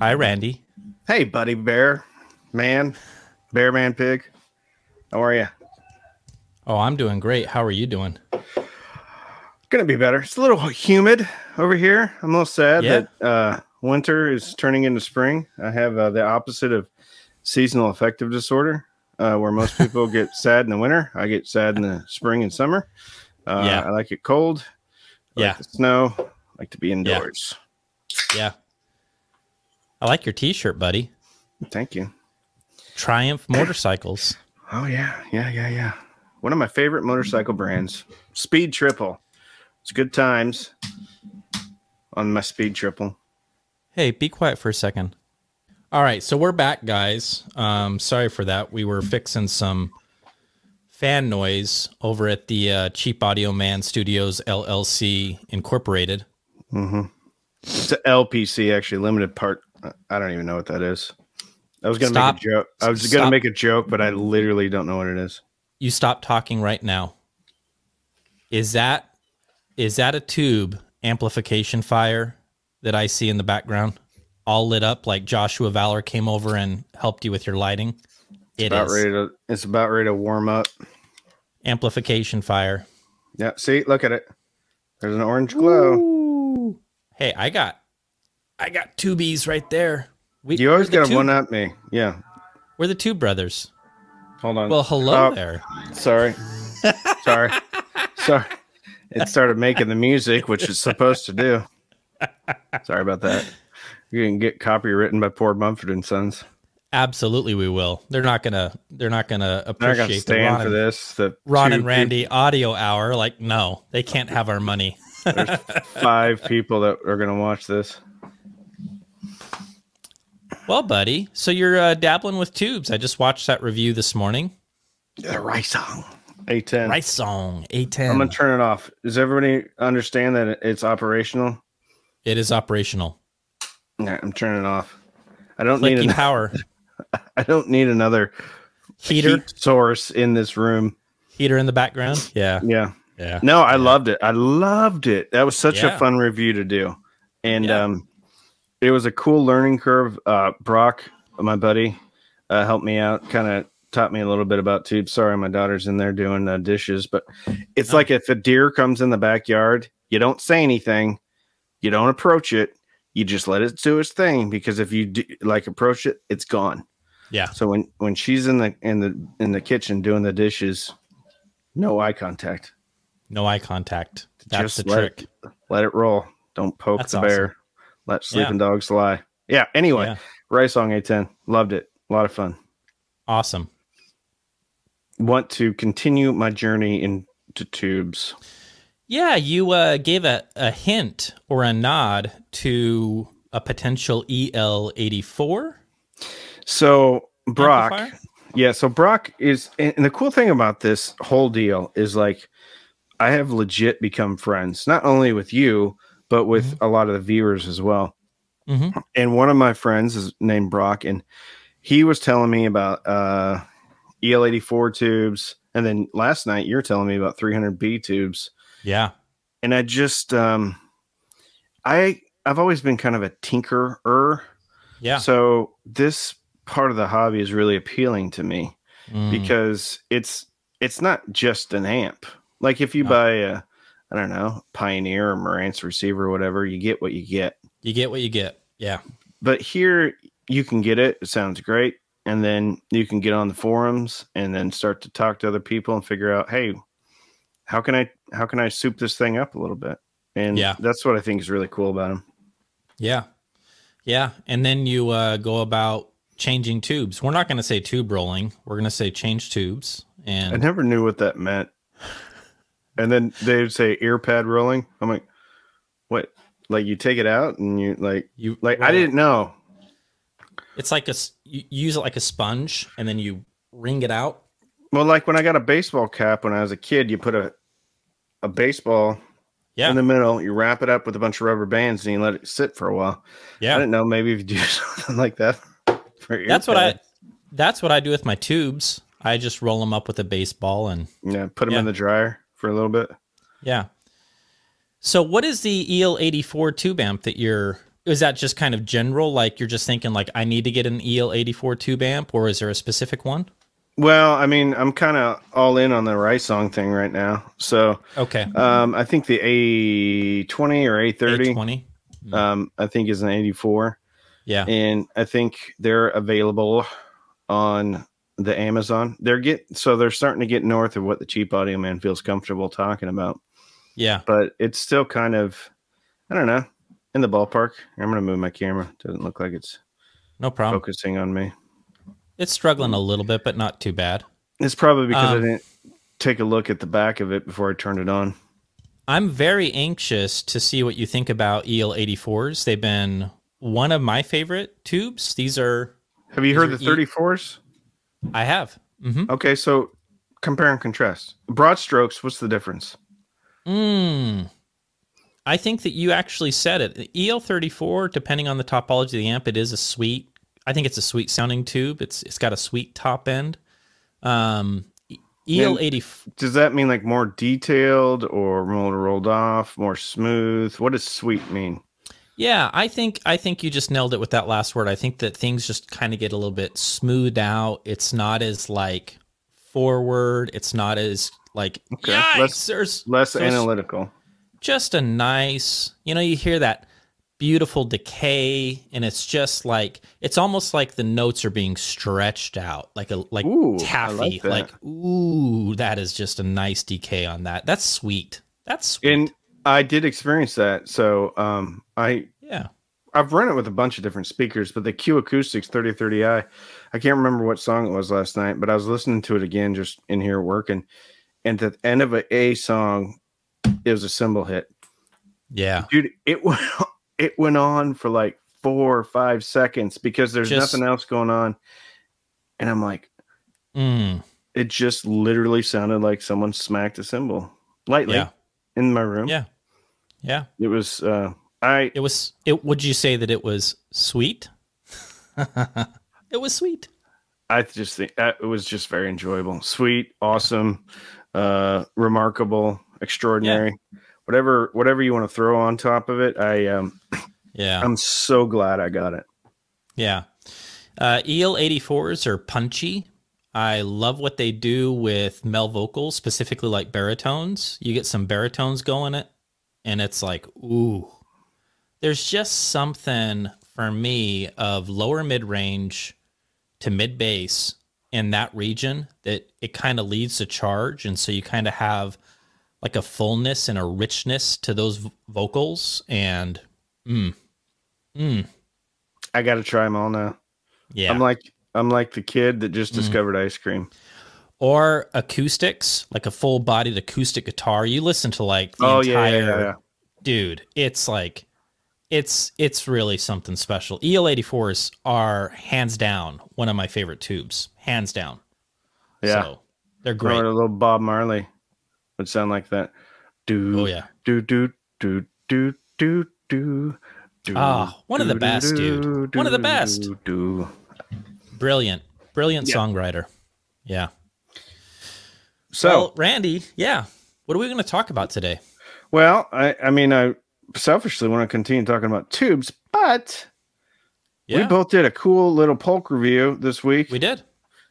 Hi, Randy. Hey, buddy bear, man, bear man pig. How are you? Oh, I'm doing great. How are you doing? Gonna be better. It's a little humid over here. I'm a little sad that winter is turning into spring. I have the opposite of seasonal affective disorder, where most people get sad in the winter. I get sad in the spring and summer. I like it cold. I like the snow. I like to be indoors. Yeah. I like your t-shirt, buddy. Thank you. Triumph Motorcycles. Oh, yeah. One of my favorite motorcycle brands, Speed Triple. It's good times on my Speed Triple. Hey, be quiet for a second. All right, so we're back, guys. Sorry for that. We were fixing some fan noise over at the Cheap Audio Man Studios LLC Incorporated. Mm-hmm. It's an LPC, actually, limited part. I don't even know what that is. I was going to make a joke. I was going to make a joke, but I literally don't know what it is. You stop talking right now. Is that a tube amplification fire that I see in the background? All lit up like Joshua Valor came over and helped you with your lighting. It's about ready to warm up. Amplification fire. Yeah, see, look at it. There's an orange glow. Ooh. Hey, I got tubies right there. You always got one at me. Yeah. We're the Tube Brothers. Hold on. Well, hello there. Sorry. It started making the music, which it's supposed to do. Sorry about that. You can get copywritten by poor Mumford and Sons. Absolutely, we will. They're not gonna appreciate the stand for this. The Ron and Randy audio hour. Like, no, they can't have our money. There's 5 people that are gonna watch this. Well, buddy, so you're dabbling with tubes. I just watched that review this morning. The Rysong A10. Rysong A10. I'm going to turn it off. Does everybody understand that it's operational? It is operational. Yeah, I'm turning it off. I don't need any power. I don't need another heat source in this room. Heater in the background? Yeah. Yeah. No, I loved it. I loved it. That was such a fun review to do. And it was a cool learning curve. Brock, my buddy, helped me out, kind of taught me a little bit about tubes. Sorry, my daughter's in there doing dishes, but it's like if a deer comes in the backyard, you don't say anything, you don't approach it, you just let it do its thing, because if you do, like, approach it, it's gone. Yeah. So when she's in the kitchen doing the dishes, no eye contact. No eye contact. That's just the trick. Let it roll. Don't poke the bear. Awesome. Let sleeping dogs lie. Yeah. Anyway, Rysong A10. Loved it. A lot of fun. Awesome. Want to continue my journey into tubes. Yeah. You gave a hint or a nod to a potential EL84. So Brock. Amplifier? Yeah. So Brock is, and the cool thing about this whole deal is, like, I have legit become friends, not only with you, but with a lot of the viewers as well. Mm-hmm. And one of my friends is named Brock, and he was telling me about EL84 tubes. And then last night you're telling me about 300B tubes. Yeah. And I just, I've always been kind of a tinkerer. Yeah. So this part of the hobby is really appealing to me because it's not just an amp. Like, if you buy a, I don't know, Pioneer or Marantz receiver or whatever, you get what you get. You get what you get, yeah. But here, you can get it. It sounds great. And then you can get on the forums and then start to talk to other people and figure out, hey, how can I soup this thing up a little bit? And that's what I think is really cool about them. Yeah. Yeah, and then you go about changing tubes. We're not going to say tube rolling. We're going to say change tubes. And I never knew what that meant. And then they would say ear pad rolling. I'm like, what? Like, you take it out and you I didn't know. It's like you use it like a sponge and then you wring it out. Well, like when I got a baseball cap when I was a kid, you put a baseball in the middle, you wrap it up with a bunch of rubber bands and you let it sit for a while. Yeah. I didn't know, maybe if you do something like that for ear pads. That's what I do with my tubes. I just roll them up with a baseball and put them in the dryer for a little bit. Yeah. So what is the EL84 tube amp that you're Is that just kind of general? Like you're just thinking like, I need to get an EL84 tube amp, or is there a specific one? Well, I mean, I'm kind of all in on the Rysong thing right now. So, okay. I think the A20 or A30, mm-hmm. I think is an 84. Yeah. And I think they're available on the Amazon. They're starting to get north of what the Cheap Audio Man feels comfortable talking about. Yeah. But it's still kind of, I don't know, in the ballpark. I'm going to move my camera. Doesn't look like it's focusing on me. It's struggling a little bit, but not too bad. It's probably because I didn't take a look at the back of it before I turned it on. I'm very anxious to see what you think about EL84s. They've been one of my favorite tubes. These are... Have you heard the 34s? I have. Mm-hmm. Okay, so compare and contrast. Broad strokes, what's the difference? I think that you actually said it. The EL34, depending on the topology of the amp, it is a sweet... I think it's a sweet sounding tube. It's got a sweet top end. EL84. Does that mean like more detailed or more rolled off, more smooth? What does sweet mean? Yeah, I think you just nailed it with that last word. I think that things just kind of get a little bit smoothed out. It's not as like forward. It's not as like less analytical. Just a nice, you know, you hear that beautiful decay, and it's just like, it's almost like the notes are being stretched out like a taffy, like ooh, that is just a nice decay on that. That's sweet. That's sweet. And I did experience that. So I've run it with a bunch of different speakers, but the Q Acoustics 3030i, I can't remember what song it was last night, but I was listening to it again just in here working, and at the end of a song it was a cymbal hit. Yeah, dude, it went on for like 4 or 5 seconds because there's nothing else going on. And I'm like, it just literally sounded like someone smacked a cymbal lightly in my room. Yeah. Yeah. It was, would you say that it was sweet? It was sweet. I just think it was just very enjoyable. Sweet. Awesome. Remarkable. Extraordinary. Yeah. Whatever you want to throw on top of it, I'm so glad I got it. Yeah, EL84s are punchy. I love what they do with male vocals, specifically like baritones. You get some baritones going it, and it's like ooh. There's just something for me of lower mid range to mid bass in that region that it kind of leads to charge, and so you kind of have like a fullness and a richness to those vocals, and I got to try them all now. Yeah. I'm like the kid that just discovered ice cream. Or acoustics, like a full bodied acoustic guitar. You listen to like the entire dude. It's like, it's really something special. EL84s are hands down one of my favorite tubes, hands down. Yeah. So they're great. A little Bob Marley would sound like that. Do, do, do, do, do, do, do. One of the best, dude. One of the best. Brilliant. Brilliant songwriter. Yeah. So, well, Randy, what are we going to talk about today? Well, I mean, I selfishly want to continue talking about tubes, but we both did a cool little Polk review this week. We did.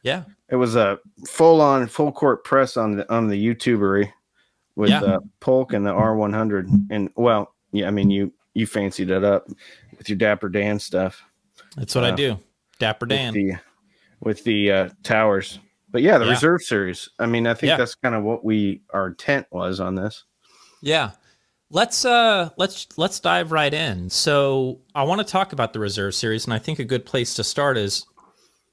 Yeah. It was a full-on, full-court press on the YouTubery with Polk and the R100. And, well, yeah, I mean, you fancied it up with your Dapper Dan stuff. That's what I do. Dapper Dan. With the towers. But, yeah, the Reserve Series. I mean, I think that's kind of what our intent was on this. Yeah. Let's dive right in. So I want to talk about the Reserve Series, and I think a good place to start is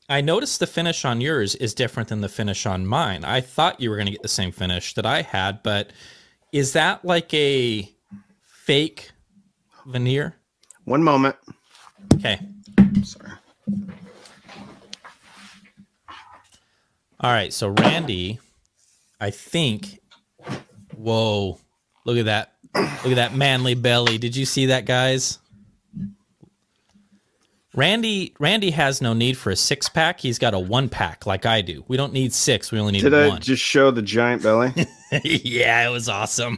I noticed the finish on yours is different than the finish on mine. I thought you were going to get the same finish that I had, but is that like a fake veneer? One moment. Okay. Sorry. All right. So Randy, I think, whoa, look at that. Look at that manly belly. Did you see that, guys? Randy has no need for a six-pack. He's got a one-pack like I do. We don't need six. We only need one. Did I just show the giant belly? Yeah, it was awesome.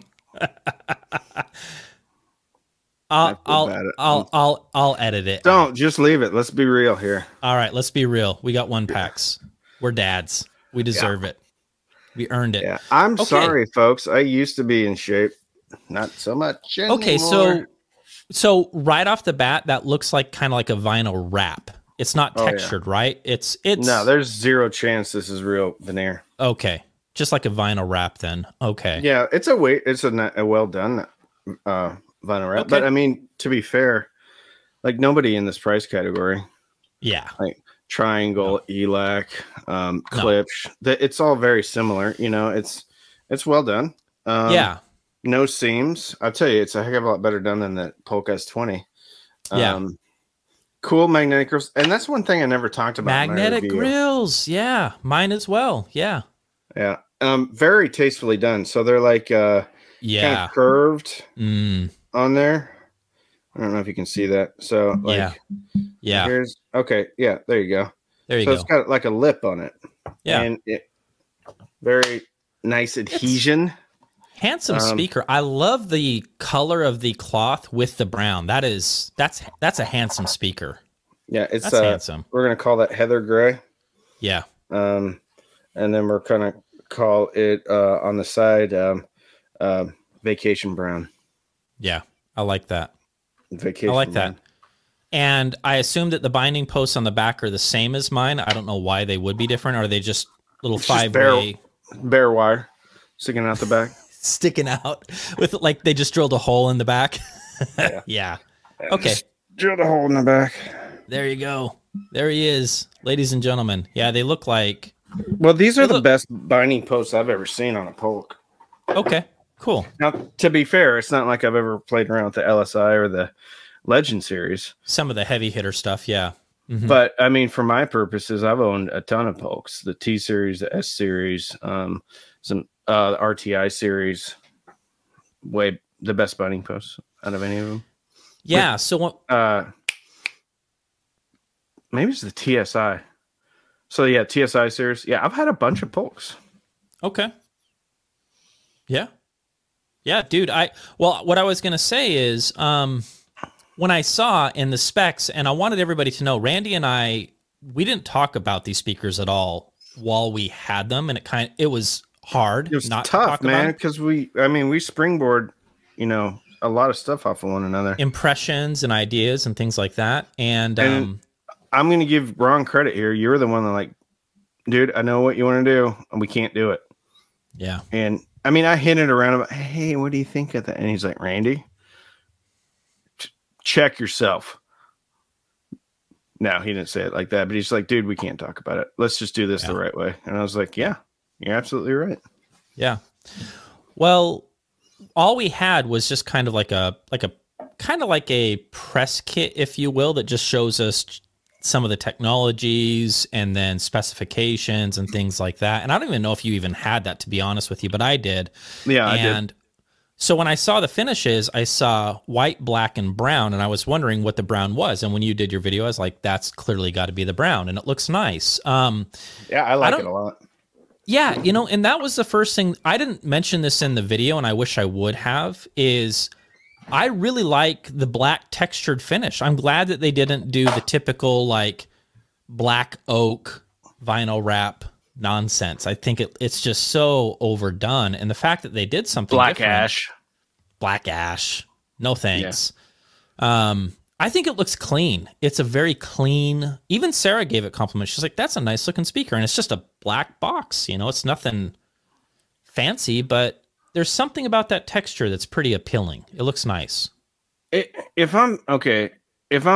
I'll edit it. Don't just leave it. Let's be real here. All right, let's be real. We got one packs. We're dads. We deserve it. We earned it. Yeah. I'm sorry, folks. I used to be in shape. Not so much anymore. Okay, so right off the bat, that looks like kind of like a vinyl wrap. It's not textured, right? It's no. There's zero chance this is real veneer. Okay, just like a vinyl wrap, then. Okay. Yeah, it's a a well done vinyl wrap. Okay. But I mean, to be fair, like nobody in this price category. Yeah. Like Triangle, ELAC, Klipsch. It's all very similar. You know, it's well done. Yeah. No seams. I'll tell you, it's a heck of a lot better done than that Polk S20. Yeah. Cool magnetic grills. And that's one thing I never talked about. Magnetic grills. Yeah. Mine as well. Yeah. Yeah. Very tastefully done. So they're like kind of curved on there. I don't know if you can see that. So like, yeah. Here's there you go. There you go. So it's got like a lip on it. Yeah. And very nice adhesion. Handsome speaker. I love the color of the cloth with the brown. That's a handsome speaker. Yeah, it's handsome. We're gonna call that heather gray. Yeah. And then we're gonna call it on the side vacation brown. Yeah, I like that. Vacation. I like that. And I assume that the binding posts on the back are the same as mine. I don't know why they would be different. Are they just little bare wire sticking out the back? Sticking out with like they just drilled a hole in the back. Yeah. Okay. Just drilled a hole in the back. There you go. There he is, ladies and gentlemen. Yeah, they look like. Well, these are the best binding posts I've ever seen on a Polk. Okay, cool. Now, to be fair, it's not like I've ever played around with the LSI or the Legend series. Some of the heavy hitter stuff, yeah. Mm-hmm. But I mean, for my purposes, I've owned a ton of Polks: the T series, the S series, some. The RTI series, way the best binding posts out of any of them. Yeah, so maybe it's the TSI. So yeah, TSI series. Yeah, I've had a bunch of Polks. Okay. Yeah. Yeah, dude. What I was gonna say is when I saw in the specs, and I wanted everybody to know, Randy and I, we didn't talk about these speakers at all while we had them, and it was hard. It's tough, man, because we springboard, you know, a lot of stuff off of one another, impressions and ideas and things like that. And I'm gonna give Ron credit here. You're the one that like, dude, I know what you want to do, and we can't do it. Yeah. And I mean, I hinted around about, hey, what do you think of that? And he's like, Randy, check yourself. No, he didn't say it like that, but he's like, dude, we can't talk about it. Let's just do this the right way. And I was like, yeah. You're absolutely right. Yeah. Well, all we had was just kind of like a press kit, if you will, that just shows us some of the technologies and then specifications and things like that. And I don't even know if you even had that, to be honest with you, but I did. Yeah, I did. So when I saw the finishes, I saw white, black, and brown, and I was wondering what the brown was. And when you did your video, I was like, that's clearly got to be the brown, and it looks nice. Yeah, I like it a lot. Yeah, you know, and that was the first thing. I didn't mention this in the video, and I wish I would have, is I really like the black textured finish. I'm glad that they didn't do the typical, like, black oak vinyl wrap nonsense. I think it's just so overdone. And the fact that they did something Black ash. No thanks. Yeah. I think it looks clean. It's a very clean. Even Sarah gave it compliments. She's like, that's a nice looking speaker. And it's just a black box. You know, it's nothing fancy, but there's something about that texture that's pretty appealing. It looks nice. If I'm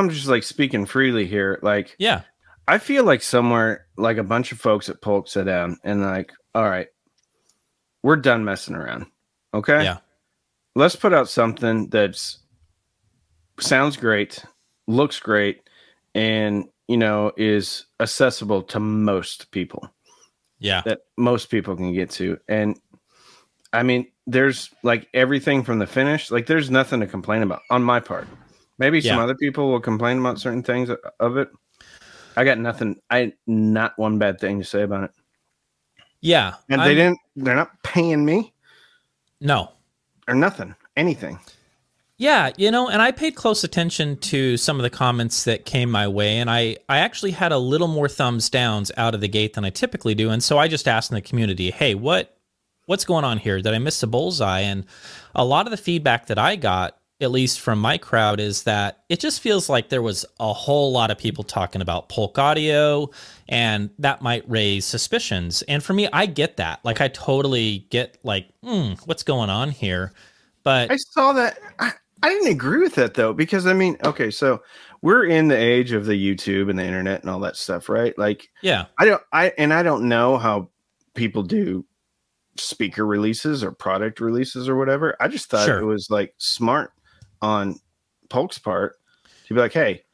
just like speaking freely here, like, yeah, I feel like somewhere, like a bunch of folks at Polk sit down and like, all right, we're done messing around. Okay. Yeah. Let's put out something that's, sounds great, looks great, and, you know, is accessible to most people. Yeah. That most people can get to. And I mean, there's like everything from the finish, like there's nothing to complain about on my part. Maybe some other people will complain about certain things of it. I got nothing. Not one bad thing to say about it. Yeah. And they're not paying me. No. Or nothing. Anything. Yeah, you know, and I paid close attention to some of the comments that came my way, and I actually had a little more thumbs downs out of the gate than I typically do, and so I just asked in the community, hey, what's going on here? Did I miss the bullseye? And a lot of the feedback that I got, at least from my crowd, is that it just feels like there was a whole lot of people talking about Polk audio, and that might raise suspicions. And for me, I get that. Like, I totally get, like, what's going on here? But I saw that. I didn't agree with that, though, because, I mean, okay, so we're in the age of the YouTube and the internet and all that stuff, right? Like, yeah, I don't know how people do speaker releases or product releases or whatever. I just thought it was, like, smart on Polk's part to be like, hey,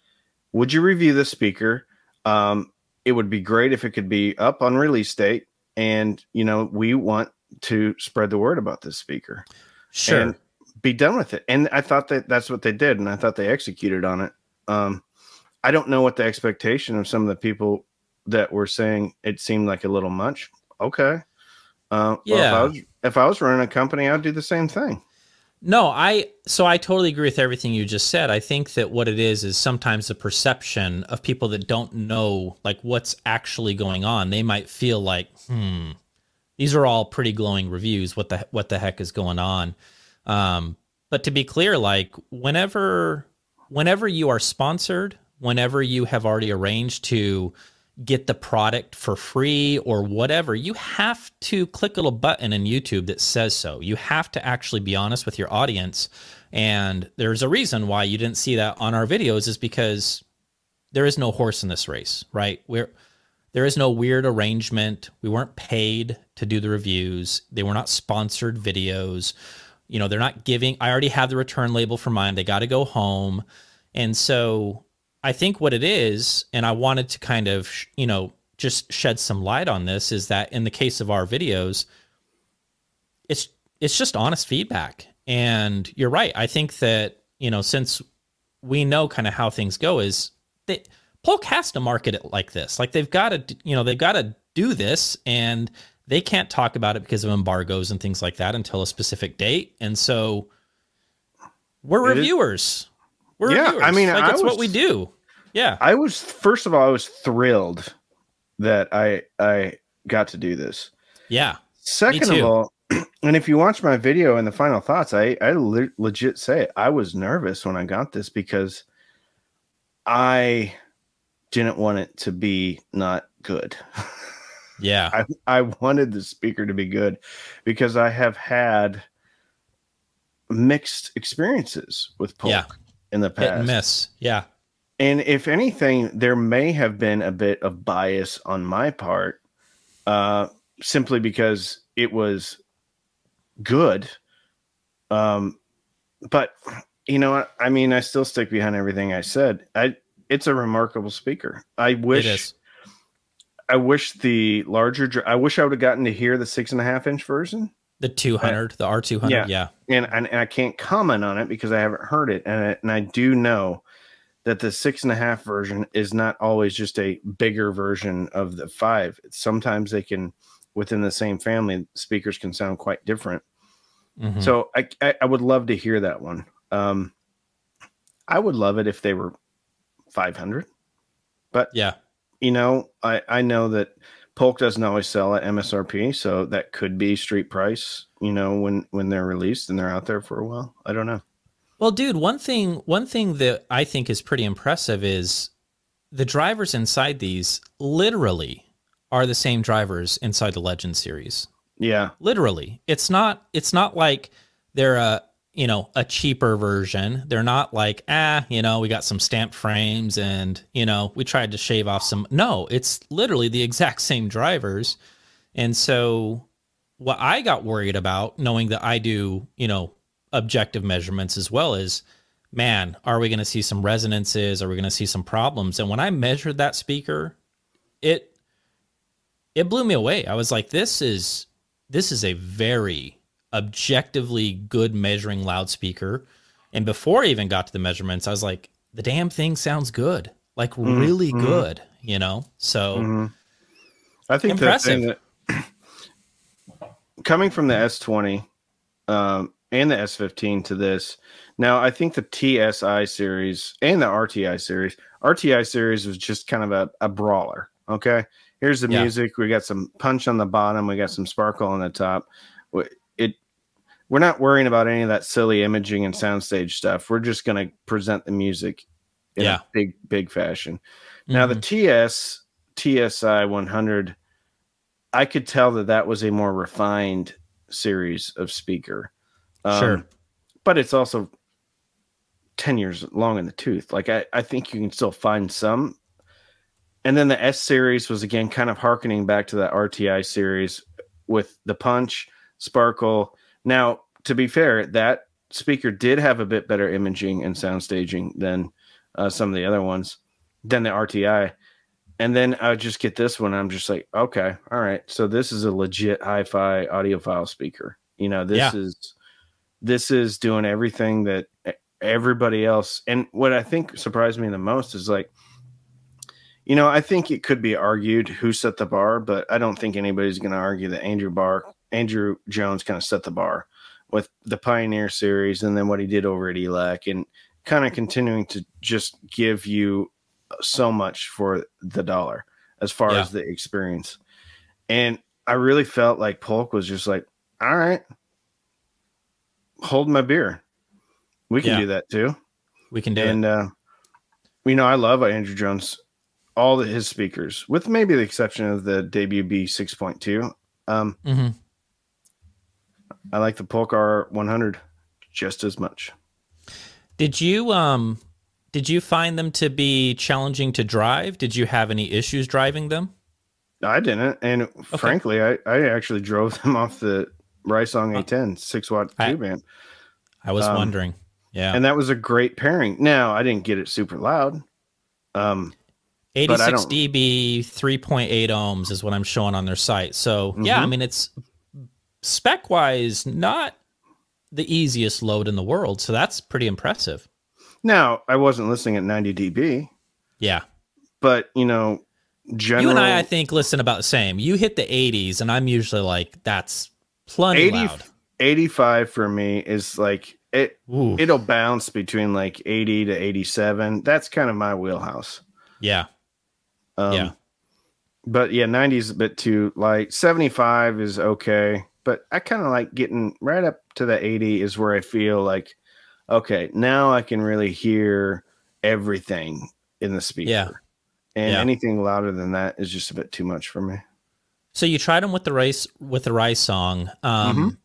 would you review this speaker? It would be great if it could be up on release date, and, you know, we want to spread the word about this speaker. Sure. And be done with it. And I thought that that's what they did, and I thought they executed on it. I don't know what the expectation of some of the people that were saying it seemed like a little much. Okay. Yeah. Well, if I was running a company, I'd do the same thing. No, so I totally agree with everything you just said. I think that what it is sometimes the perception of people that don't know, like, what's actually going on. They might feel like, these are all pretty glowing reviews. What the heck is going on? But to be clear, like, whenever you are sponsored, whenever you have already arranged to get the product for free or whatever, you have to click a little button in YouTube that says so. You have to actually be honest with your audience. And there's a reason why you didn't see that on our videos, is because there is no horse in this race, right? There is no weird arrangement. We weren't paid to do the reviews. They were not sponsored videos. You know, they're not giving. I already have the return label for mine. They got to go home. And so I think what it is, and I wanted to kind of, you know, just shed some light on this, is that in the case of our videos, it's just honest feedback. And you're right. I think that, you know, since we know kind of how things go, is that Polk has to market it like this. Like, they've got to, you know, they've got to do this, and they can't talk about it because of embargoes and things like that until a specific date. And so we're reviewers. We're reviewers. I mean, like, it's what we do. Yeah. I was, first of all, I was thrilled that I got to do this. Yeah. Second of all, and if you watch my video in the final thoughts, I legit say it, I was nervous when I got this because I didn't want it to be not good. Yeah. I wanted the speaker to be good because I have had mixed experiences with Polk in the past. Hit and miss. Yeah. And if anything, there may have been a bit of bias on my part, simply because it was good. But, you know, I mean, I still stick behind everything I said. It's a remarkable speaker. I wish I would have gotten to hear the 6.5-inch version, the 200, the R200. Yeah. And I can't comment on it because I haven't heard it. And I do know that the 6.5 version is not always just a bigger version of the 5. Sometimes they can, within the same family, speakers can sound quite different. Mm-hmm. So I would love to hear that one. I would love it if they were 500, but yeah. You know, I know that Polk doesn't always sell at MSRP, so that could be street price, you know, when they're released and they're out there for a while. I don't know. Well, dude, one thing that I think is pretty impressive is the drivers inside these literally are the same drivers inside the Legend series. Yeah. Literally. It's not like they're a cheaper version. They're not like, you know, we got some stamped frames and, you know, we tried to shave off some. No, it's literally the exact same drivers. And so what I got worried about, knowing that I do, you know, objective measurements as well, is, man, are we going to see some resonances? Are we going to see some problems? And when I measured that speaker, it blew me away. I was like, this is a very objectively good measuring loudspeaker. And before I even got to the measurements, I was like, the damn thing sounds good, like really good, you know? So I think impressive. Coming from the S20 and the S15 to this, Now, I think the TSI series and the RTI series was just kind of a brawler. Okay. Here's the music. We got some punch on the bottom. We got some sparkle on the top. We're not worrying about any of that silly imaging and soundstage stuff. We're just going to present the music in a big fashion. Now, the TSI 100, I could tell that that was a more refined series of speaker. Sure. But it's also 10 years long in the tooth. Like, I think you can still find some. And then the S series was, again, kind of hearkening back to the RTI series with the punch, sparkle. Now, to be fair, that speaker did have a bit better imaging and sound staging than some of the other ones, than the RTI. And then I would just get this one. I'm just like, okay, all right. So this is a legit hi-fi audiophile speaker. You know, this is doing everything that everybody else. And what I think surprised me the most is, like, you know, I think it could be argued who set the bar, but I don't think anybody's going to argue that Andrew Jones kind of set the bar with the Pioneer series and then what he did over at ELAC and kind of continuing to just give you so much for the dollar as far as the experience. And I really felt like Polk was just like, all right, hold my beer. We can do that too. We can do it. And, you know, I love Andrew Jones, all of his speakers, with maybe the exception of the debut B6.2. I like the Polk R100 just as much. Did you find them to be challenging to drive? Did you have any issues driving them? I didn't, and frankly, I actually drove them off the Rysong A10 6-watt Q-band. I was wondering, and that was a great pairing. Now, I didn't get it super loud. 86 dB, 3.8 ohms is what I'm showing on their site. So yeah, I mean, it's spec wise not the easiest load in the world. So that's pretty impressive. Now, I wasn't listening at 90 dB. Yeah, but you know, you and I think listen about the same. You hit the 80s, and I'm usually like, that's plenty loud. 85 for me is like it. Ooh. It'll bounce between like 80 to 87. That's kind of my wheelhouse. Yeah. But yeah, 90 is a bit too light. 75 is okay, but I kind of like getting right up to the 80 is where I feel like, okay, now I can really hear everything in the speaker. Yeah. And anything louder than that is just a bit too much for me. So you tried them with the Rysong.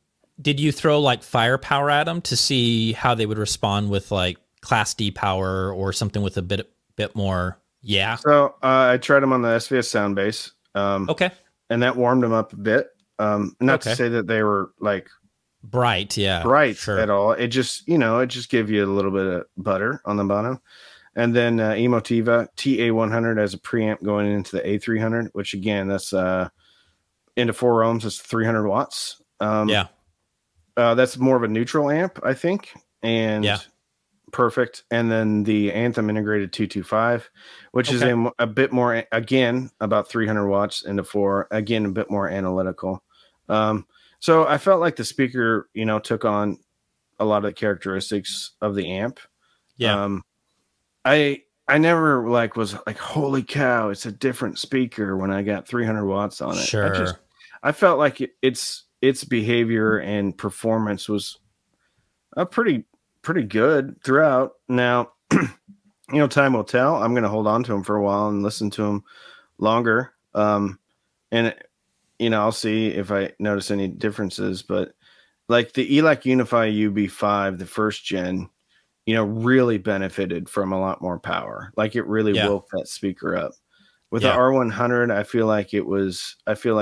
Did you throw like firepower at them to see how they would respond with like Class D power or something with a bit more? Yeah. So I tried them on the SVS sound base. And that warmed them up a bit. Not to say that they were like bright at all. It just, you know, it just gave you a little bit of butter on the bottom. And then Emotiva TA100 as a preamp going into the A300, which again, that's into 4 ohms. That's 300 watts. That's more of a neutral amp, I think. And perfect. And then the Anthem integrated 225, which is a bit more, again, about 300 watts into 4, again, a bit more analytical. So I felt like the speaker, you know, took on a lot of the characteristics of the amp. Yeah. I never like was like, holy cow, it's a different speaker when I got 300 watts on it. Sure. I felt like its behavior and performance was a pretty good throughout. Now, you know, time will tell. I'm going to hold on to them for a while and listen to them longer. And, you know, I'll see if I notice any differences, but like the ELAC Unify UB5, the first gen, you know, really benefited from a lot more power. Like it really woke that speaker up. With the R100, I feel like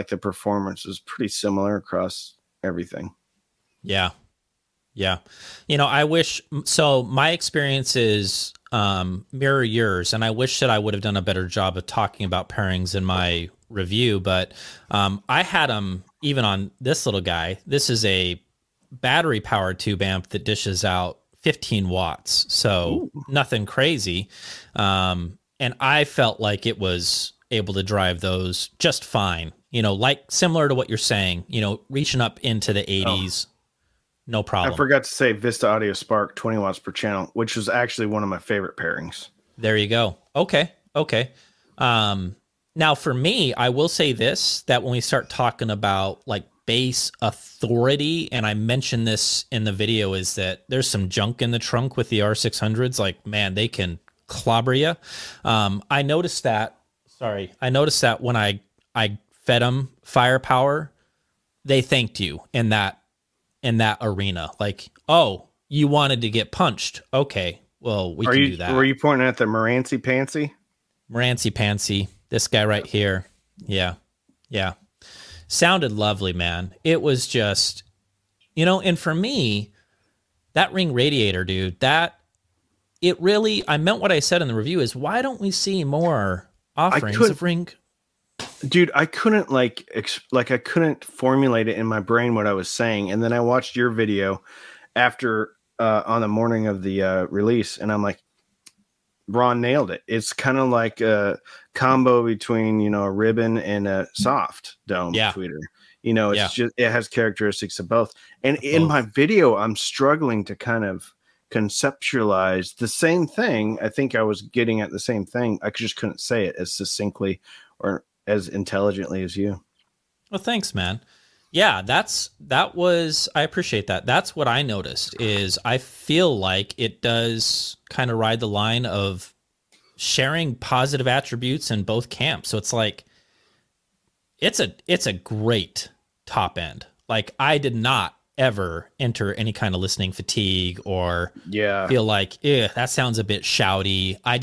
the performance was pretty similar across everything. Yeah. Yeah. You know, I wish, so my experience is mirror yours, and I wish that I would have done a better job of talking about pairings in my review, but I had them even on this little guy. This is a battery powered tube amp that dishes out 15 watts. So nothing crazy. And I felt like it was able to drive those just fine, you know, like similar to what you're saying, you know, reaching up into the 80s. No problem. I forgot to say Vista Audio Spark 20 watts per channel, which was actually one of my favorite pairings. There you go. Okay. Okay. Now for me, I will say this, that when we start talking about like bass authority, and I mentioned this in the video, is that there's some junk in the trunk with the R600s. Like, man, they can clobber you. I noticed that. Sorry. I noticed that when I fed them firepower, they thanked you in that arena. Like, oh, you wanted to get punched. Okay. Well, we can do that. Were you pointing at the Marantz Pantsy? Marantz Pantsy. This guy right here. Yeah. Yeah. Sounded lovely, man. It was just, you know, and for me, that ring radiator, dude, that it really, I meant what I said in the review is why don't we see more offerings of ring? Dude, I couldn't I couldn't formulate it in my brain what I was saying. And then I watched your video after on the morning of the release, and I'm like, Ron nailed it. It's kind of like a combo between, you know, a ribbon and a soft dome tweeter. You know, it's just, it has characteristics of both. And in my video, I'm struggling to kind of conceptualize the same thing. I think I was getting at the same thing. I just couldn't say it as succinctly or as intelligently as you. Well, thanks, man. Yeah, I appreciate that. That's what I noticed is I feel like it does kind of ride the line of sharing positive attributes in both camps. So it's like, it's a great top end. Like I did not ever enter any kind of listening fatigue or feel like, that sounds a bit shouty. I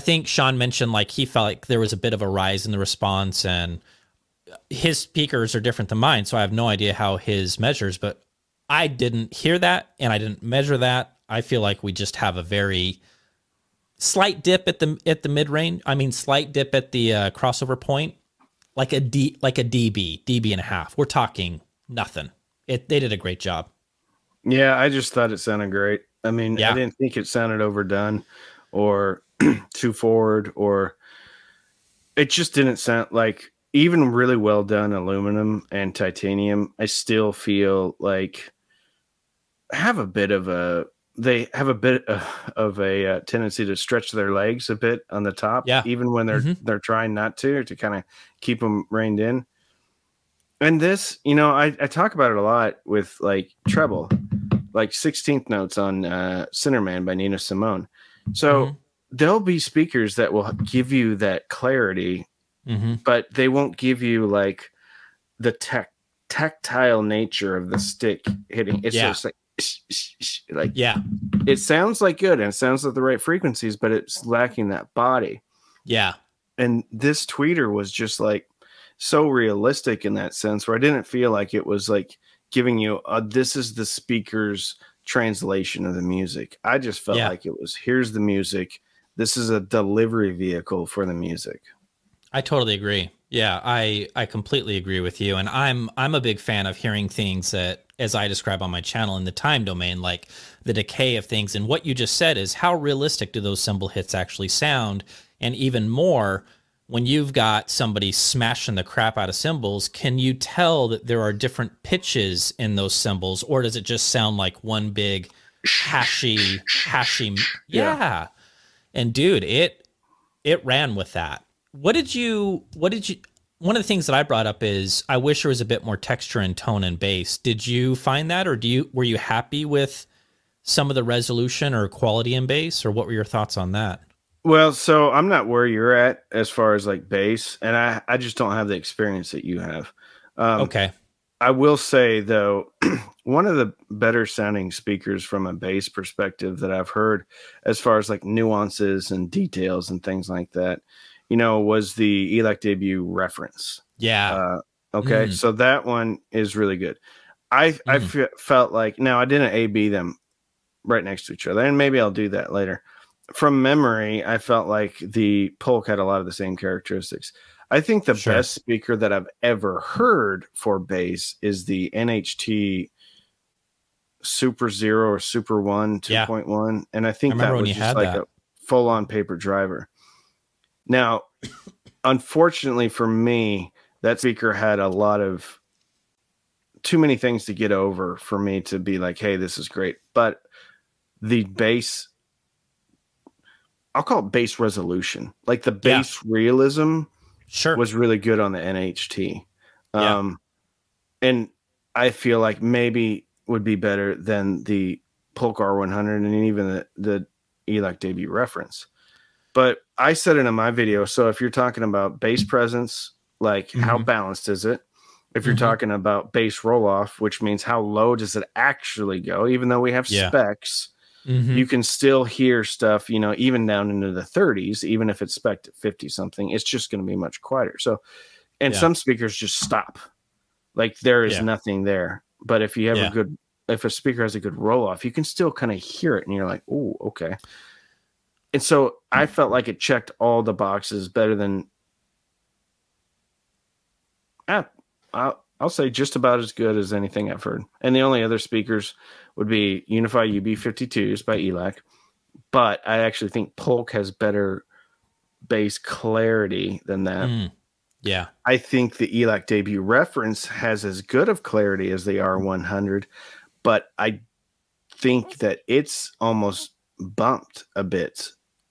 think Sean mentioned like he felt like there was a bit of a rise in the response, and his speakers are different than mine, so I have no idea how his measures, but I didn't hear that and I didn't measure that. I feel like we just have a very slight dip at the mid range. I mean, slight dip at the crossover point, like a dB and a half. We're talking nothing. They did a great job. Yeah, I just thought it sounded great. I mean, I didn't think it sounded overdone or too forward, or it just didn't sound like. Even really well done aluminum and titanium, I still feel like they have a bit of a tendency to stretch their legs a bit on the top, even when they're trying not to kind of keep them reined in. And this, you know, I talk about it a lot with like treble, like 16th notes on Centerman by Nina Simone. So there'll be speakers that will give you that clarity. But they won't give you like the tactile nature of the stick hitting. It's just like, it sounds like good and it sounds like the right frequencies, but it's lacking that body. Yeah. And this tweeter was just like so realistic in that sense, where I didn't feel like it was like giving you this is the speaker's translation of the music. I just felt like it was, here's the music. This is a delivery vehicle for the music. I totally agree. Yeah, I completely agree with you. And I'm a big fan of hearing things that, as I describe on my channel in the time domain, like the decay of things. And what you just said is how realistic do those cymbal hits actually sound? And even more, when you've got somebody smashing the crap out of cymbals, can you tell that there are different pitches in those cymbals? Or does it just sound like one big hashy? Yeah. And dude, it ran with that. What did you, one of the things that I brought up is I wish there was a bit more texture and tone and bass. Did you find that, or were you happy with some of the resolution or quality in bass, or what were your thoughts on that? Well, so I'm not where you're at as far as like bass, and I just don't have the experience that you have. Okay. I will say though, one of the better sounding speakers from a bass perspective that I've heard as far as like nuances and details and things like that, you know, was the ELAC debut reference. Yeah. So that one is really good. I felt like, now I didn't A-B them right next to each other, and maybe I'll do that later. From memory, I felt like the Polk had a lot of the same characteristics. I think the best speaker that I've ever heard for bass is the NHT Super Zero or Super One 2.1. And I think that was just like a full-on paper driver. Now, unfortunately for me, that speaker had a lot of too many things to get over for me to be like, hey, this is great. But the bass, I'll call it bass resolution, like the bass realism was really good on the NHT. And I feel like maybe would be better than the Polk R100 and even the ELAC debut reference. But I said it in my video. So if you're talking about bass presence, like how balanced is it? If you're talking about bass roll off, which means how low does it actually go? Even though we have specs, you can still hear stuff, you know, even down into the 30s, even if it's spec'd at 50 something, it's just going to be much quieter. So, and some speakers just stop, like there is nothing there. But if you have a good, if a speaker has a good roll off, you can still kind of hear it and you're like, oh, okay. And so I felt like it checked all the boxes better than, I'll say just about as good as anything I've heard. And the only other speakers would be Unify UB52s by ELAC. But I actually think Polk has better bass clarity than that. Yeah. I think the ELAC debut reference has as good of clarity as the R100, but I think that it's almost bumped a bit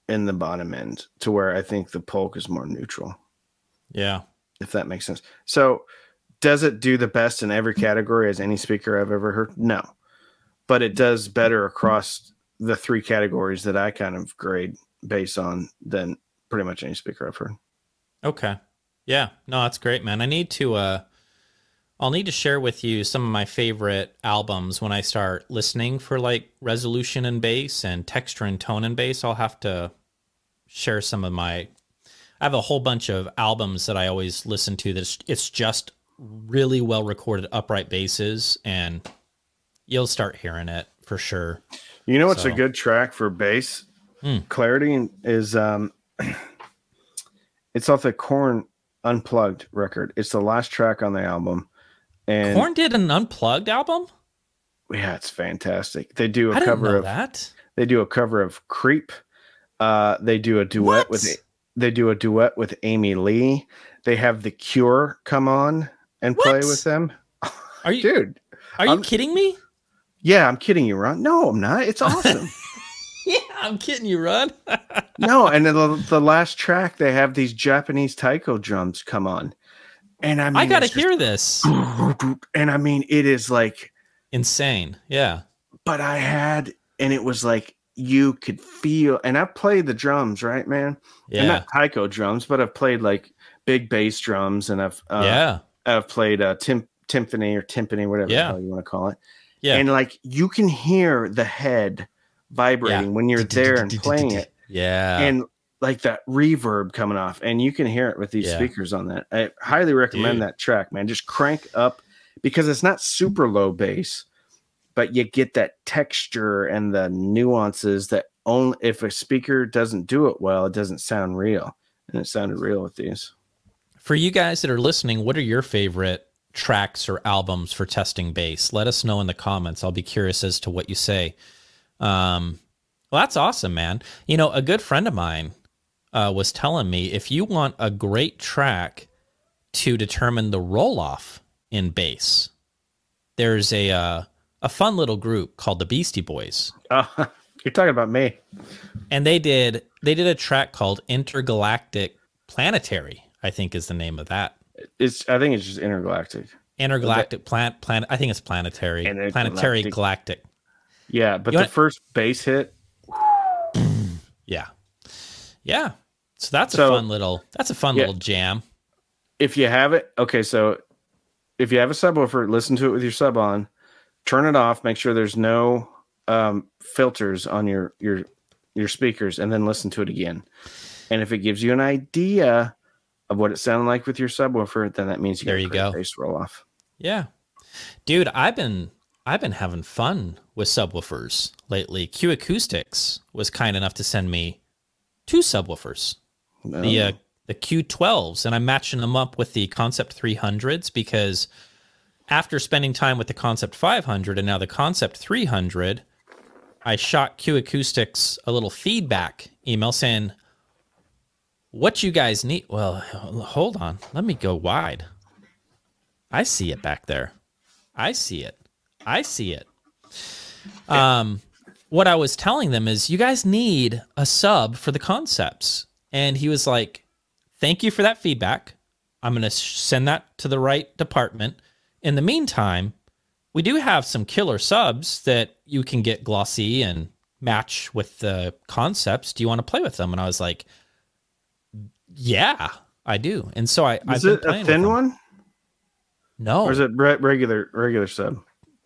in the bottom end to where I think the Polk is more neutral. Yeah. If that makes sense. So does it do the best in every category as any speaker I've ever heard? No, but it does better across the three categories that I kind of grade based on than pretty much any speaker I've heard. Okay. Yeah, no, that's great, man. I need to, I'll need to share with you some of my favorite albums when I start listening for like resolution and bass and texture and tone and bass. I'll have to share some of my, I have a whole bunch of albums that I always listen to that it's just really well recorded upright basses, and you'll start hearing it for sure. You know, what's a good track for bass clarity is, it's off the Korn Unplugged record. It's the last track on the album. And Korn did an Unplugged album? Yeah, it's fantastic. They do a cover of that. They do a cover of Creep. They do a duet with Amy Lee. They have The Cure come on and play with them. Are you dude? Are you kidding me? Yeah, I'm kidding you, Ron. No, I'm not. It's awesome. Yeah, I'm kidding you, Ron. No, and the last track they have these Japanese taiko drums come on. And I mean, I gotta hear this. And I mean, it is like insane. Yeah. But I had, and it was like you could feel, and I played the drums, right, man? Yeah. And not taiko drums, but I've played like big bass drums, and I've played timpani or timpani, whatever the hell you want to call it. Yeah. And like you can hear the head vibrating when you're there and playing it. Yeah. And like that reverb coming off, and you can hear it with these speakers on that. I highly recommend that track, man. Just crank up, because it's not super low bass, but you get that texture and the nuances that only if a speaker doesn't do it well, it doesn't sound real. And it sounded real with these. For you guys that are listening, what are your favorite tracks or albums for testing bass? Let us know in the comments. I'll be curious as to what you say. Well, that's awesome, man. You know, a good friend of mine was telling me, if you want a great track to determine the roll-off in bass, there's a fun little group called the Beastie Boys. You're talking about me. And they did a track called Intergalactic Planetary, I think is the name of that. I think it's just Intergalactic. Intergalactic Planet. I think it's Planetary. Planetary Galactic. Yeah, but the first bass hit. Yeah. Yeah. So that's a fun little jam. If you have it, okay, so if you have a subwoofer, listen to it with your sub on, turn it off, make sure there's no filters on your speakers, and then listen to it again. And if it gives you an idea of what it sounded like with your subwoofer, then that means you got a bass roll off. Yeah. Dude, I've been having fun with subwoofers lately. Q Acoustics was kind enough to send me two subwoofers, the Q12s, and I'm matching them up with the Concept 300s, because after spending time with the Concept 500 and now the Concept 300, I shot Q Acoustics a little feedback email saying, what you guys need. Well, hold on. Let me go wide. I see it back there. I see it. I see it. Yeah. What I was telling them is, you guys need a sub for the concepts. And he was like, thank you for that feedback. I'm going to send that to the right department. In the meantime, we do have some killer subs that you can get glossy and match with the concepts. Do you want to play with them? And I was like, yeah, I do. And so I've been playing with them. Is it a thin one? No. Or is it regular sub?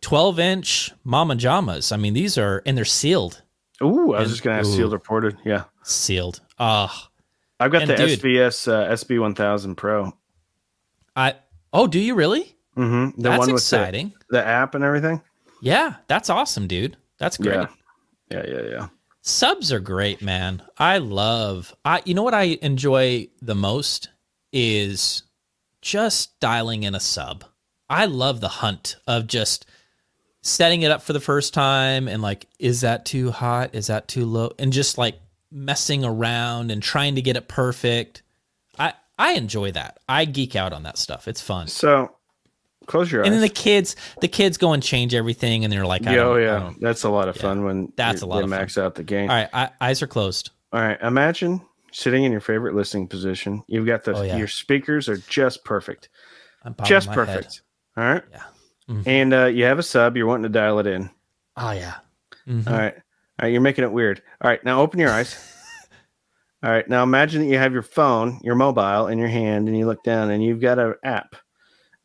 12-inch Mama Jamas. I mean, these are, and they're sealed. Ooh, I was just going to ask, sealed or ported? Yeah. Sealed. I've got the SVS SB1000 Pro. Oh, do you really? Mm-hmm. That's one with exciting. The app and everything. Yeah, that's awesome, dude. That's great. Yeah. Subs are great, man. You know what I enjoy the most is just dialing in a sub. I love the hunt of just setting it up for the first time and like, is that too hot? Is that too low? And just like messing around and trying to get it perfect. I enjoy that. I geek out on that stuff. It's fun. So close your eyes. And then the kids go and change everything and they're like, oh yeah. That's a lot of fun when they max out the game. All right. Eyes are closed. All right. Imagine sitting in your favorite listening position. You've got your speakers are just perfect. Just perfect. Head. All right. Yeah. Mm-hmm. And you have a sub. You're wanting to dial it in. Oh, yeah. Mm-hmm. All right. You're making it weird. All right. Now open your eyes. All right. Now imagine that you have your phone, your mobile in your hand, and you look down and you've got an app.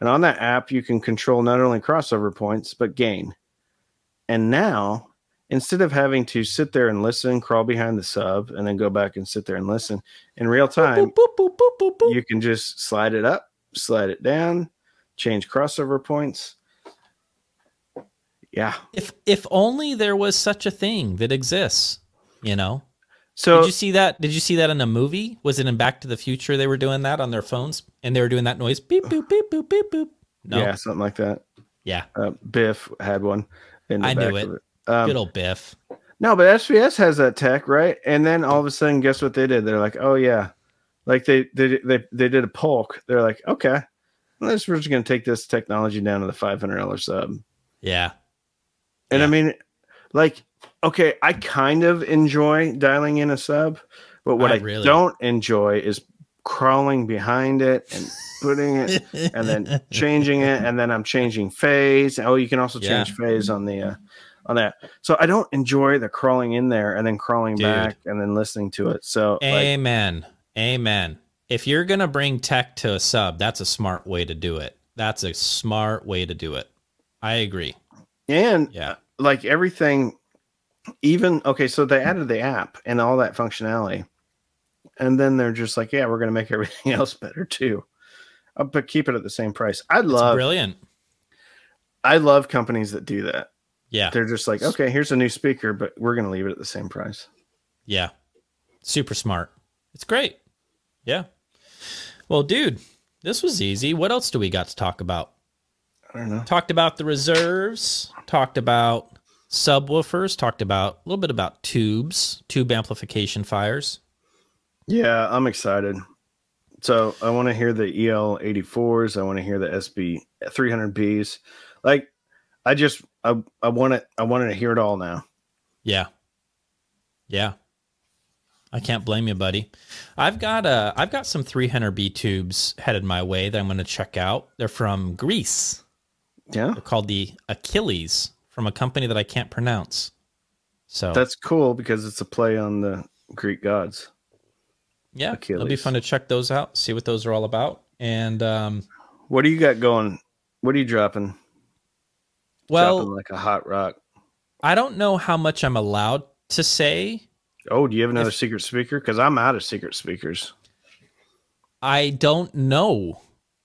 And on that app, you can control not only crossover points, but gain. And now, instead of having to sit there and listen, crawl behind the sub, and then go back and sit there and listen, in real time, boop, boop, boop, boop, boop, boop. You can just slide it up, slide it down, change crossover points. Yeah. If only there was such a thing that exists, you know? So did you see that in a movie? Was it in Back to the Future? They were doing that on their phones and they were doing that noise. Beep, boop, beep, boop, beep, boop. No. Yeah. Something like that. Yeah. Biff had one. I knew it. Good old Biff. No, but SVS has that tech, right? And then all of a sudden, guess what they did? They're like, oh yeah. Like they did a Polk. They're like, okay, we're just going to take this technology down to the $500 sub. Yeah. And I mean, like, okay, I kind of enjoy dialing in a sub, but what I don't enjoy is crawling behind it and putting it and then changing it. And then I'm changing phase. Oh, you can also change phase on the, on that. So I don't enjoy the crawling in there and then crawling back and then listening to it. So amen. Amen. If you're going to bring tech to a sub, that's a smart way to do it. That's a smart way to do it. I agree. And like everything, so they added the app and all that functionality, and then they're just like, yeah, we're going to make everything else better too, but keep it at the same price. I love companies that do that. Yeah. They're just like, okay, here's a new speaker, but we're going to leave it at the same price. Yeah. Super smart. It's great. Yeah. Well, dude, this was easy. What else do we got to talk about? I don't know. Talked about the reserves, talked about subwoofers, talked about a little bit about tubes, tube amplification fires. Yeah, I'm excited. So I want to hear the EL84s. I want to hear the SB 300Bs. Like, I wanted to hear it all now. Yeah. Yeah. I can't blame you, buddy. I've got some 300B tubes headed my way that I'm going to check out. They're from Greece. Yeah. They're called the Achilles, from a company that I can't pronounce. So that's cool because it's a play on the Greek gods. Yeah. Achilles. It'll be fun to check those out, see what those are all about. And what do you got going? What are you dropping? Well, dropping like a hot rock. I don't know how much I'm allowed to say. Oh, do you have another secret speaker? Because I'm out of secret speakers. I don't know,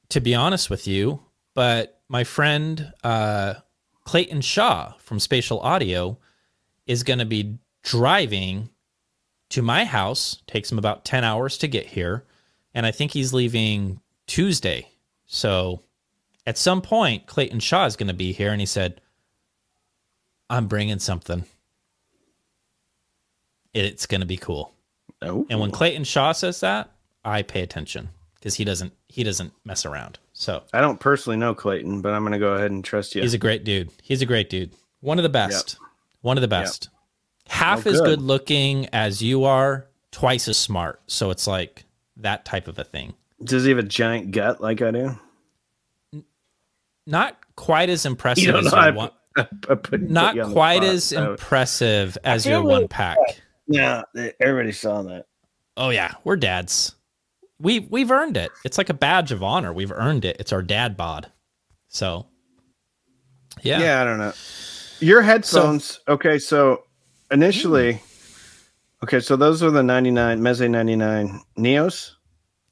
to be honest with you, but my friend Clayton Shaw from Spatial Audio is going to be driving to my house. Takes him about 10 hours to get here, and I think he's leaving Tuesday. So at some point, Clayton Shaw is going to be here, and he said, I'm bringing something. It's going to be cool. Oh. And when Clayton Shaw says that, I pay attention because he doesn't mess around. So I don't personally know Clayton, but I'm going to go ahead and trust you. He's a great dude. He's a great dude. One of the best. Yep. One of the best. Yep. Half as good looking as you are, twice as smart. So it's like that type of a thing. Does he have a giant gut like I do? Not quite as impressive as your one. Not quite as impressive as your one pack. Yeah, everybody saw that. Oh yeah, we're dads. We've earned it. It's like a badge of honor. We've earned it. It's our dad bod. So yeah. Yeah, I don't know. Your headphones. So, okay, so initially, okay, so those are the 99 Meze 99 Neos.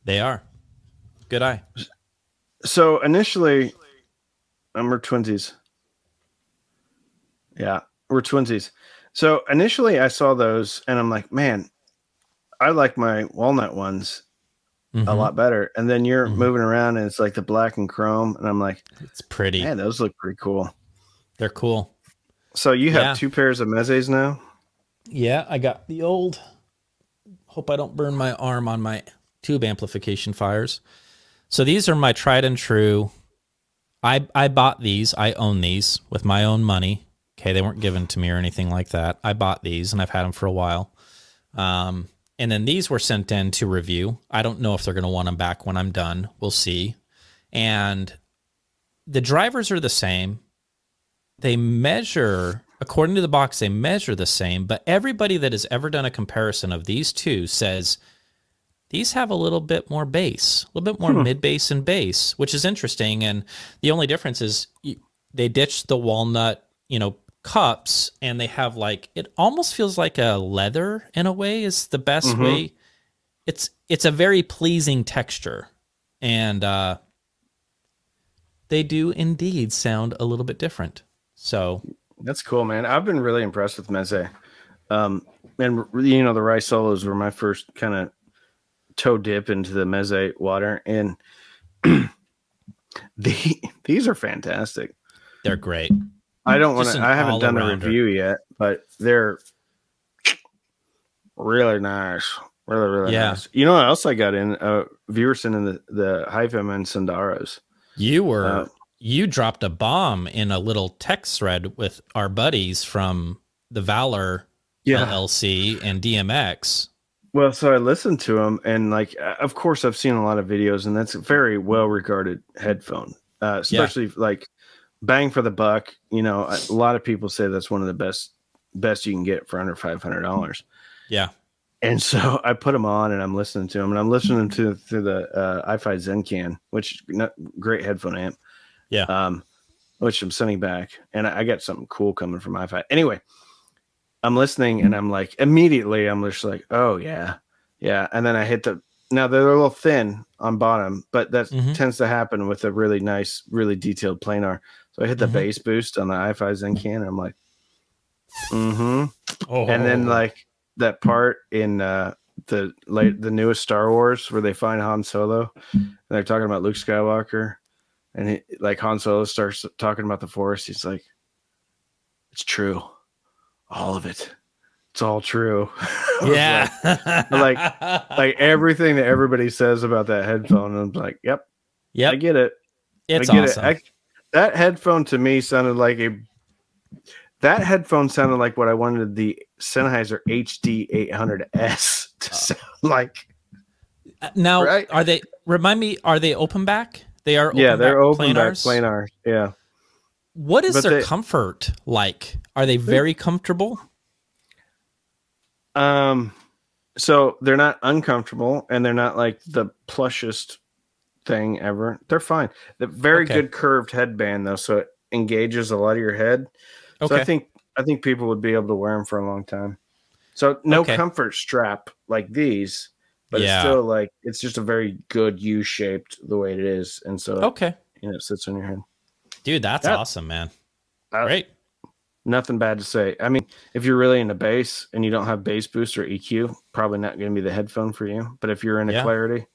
They are. Good eye. So initially, we're twinsies. Yeah, we're twinsies. So initially I saw those and I'm like, man, I like my walnut ones a lot better. And then you're moving around and it's like the black and chrome. And I'm like, it's pretty. Man, those look pretty cool. They're cool. So you have two pairs of Mezes now? Yeah, I got the old. Hope I don't burn my arm on my tube amplification fires. So these are my tried and true. I bought these. I own these with my own money. Okay, they weren't given to me or anything like that. I bought these, and I've had them for a while. And then these were sent in to review. I don't know if they're going to want them back when I'm done. We'll see. And the drivers are the same. They measure, according to the box, they measure the same. But everybody that has ever done a comparison of these two says these have a little bit more bass, a little bit more mid-bass and bass, which is interesting. And the only difference is they ditched the walnut, you know, cups, and they have like, it almost feels like a leather in a way is the best way. It's a very pleasing texture, and they do indeed sound a little bit different. So that's cool, man. I've been really impressed with Meze. And you know, the rice solos were my first kind of toe dip into the Meze water, and these are fantastic. They're great. I don't want to, I haven't done a review yet, but they're really nice. Really, really nice. You know what else I got in? Viewers sent in the Hyphen and Sandaros. You were, you dropped a bomb in a little text thread with our buddies from the Valor LLC and DMX. Well, so I listened to them, and like, of course I've seen a lot of videos, and that's a very well-regarded headphone, especially like, bang for the buck, you know. A lot of people say that's one of the best you can get for under $500. Yeah, and so I put them on and I'm listening to them, and I'm listening to through the iFi Zencan, which great headphone amp. Yeah, which I'm sending back, and I got something cool coming from iFi. Anyway, I'm listening and I'm like, immediately I'm just like, oh yeah, yeah. And then I hit the. Now they're a little thin on bottom, but that tends to happen with a really nice, really detailed planar. So I hit the bass boost on the iFi Zencan, and I'm like, Oh. And then like that part in the newest Star Wars where they find Han Solo, and they're talking about Luke Skywalker, and like Han Solo starts talking about the Force. He's like, "It's true, all of it. It's all true." Yeah, like everything that everybody says about that headphone. I'm like, "Yep, yeah, I get it. It's awesome." That headphone to me sounded like what I wanted the Sennheiser HD800S to sound like. Now, right? Are they, remind me, are they open back? They are open back. Yeah, they're open back planar. Yeah. What is their comfort like? Are they very comfortable? So they're not uncomfortable, and they're not like the plushest thing ever. They're fine. The very good curved headband though, so it engages a lot of your head. Okay. So I think people would be able to wear them for a long time. So no comfort strap like these, but it's still like, it's just a very good U-shaped the way it is, and so you know, it sits on your head. Dude, that's awesome, man. Great. Nothing bad to say. I mean, if you're really into bass and you don't have bass boost or EQ, probably not going to be the headphone for you. But if you're into clarity,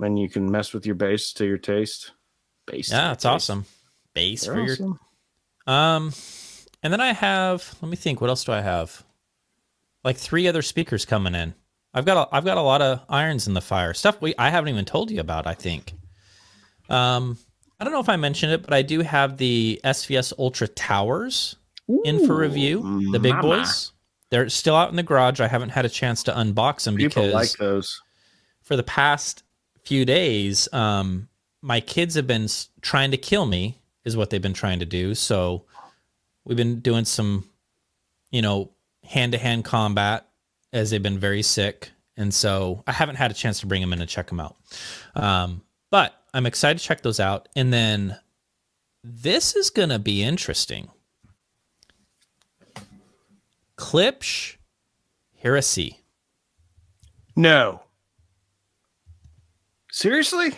and you can mess with your bass to your taste. Bass. Yeah, it's awesome. Bass for your. And then I have, let me think, what else do I have? Like 3 other speakers coming in. I've got a lot of irons in the fire. Stuff I haven't even told you about, I think. I don't know if I mentioned it, but I do have the SVS Ultra Towers in for review. The big boys. They're still out in the garage. I haven't had a chance to unbox them because like those. For the past few days, my kids have been trying to kill me is what they've been trying to do. So we've been doing some, you know, hand-to-hand combat as they've been very sick. And so I haven't had a chance to bring them in and check them out. But I'm excited to check those out. And then this is going to be interesting. Klipsch Heresy. No. Seriously?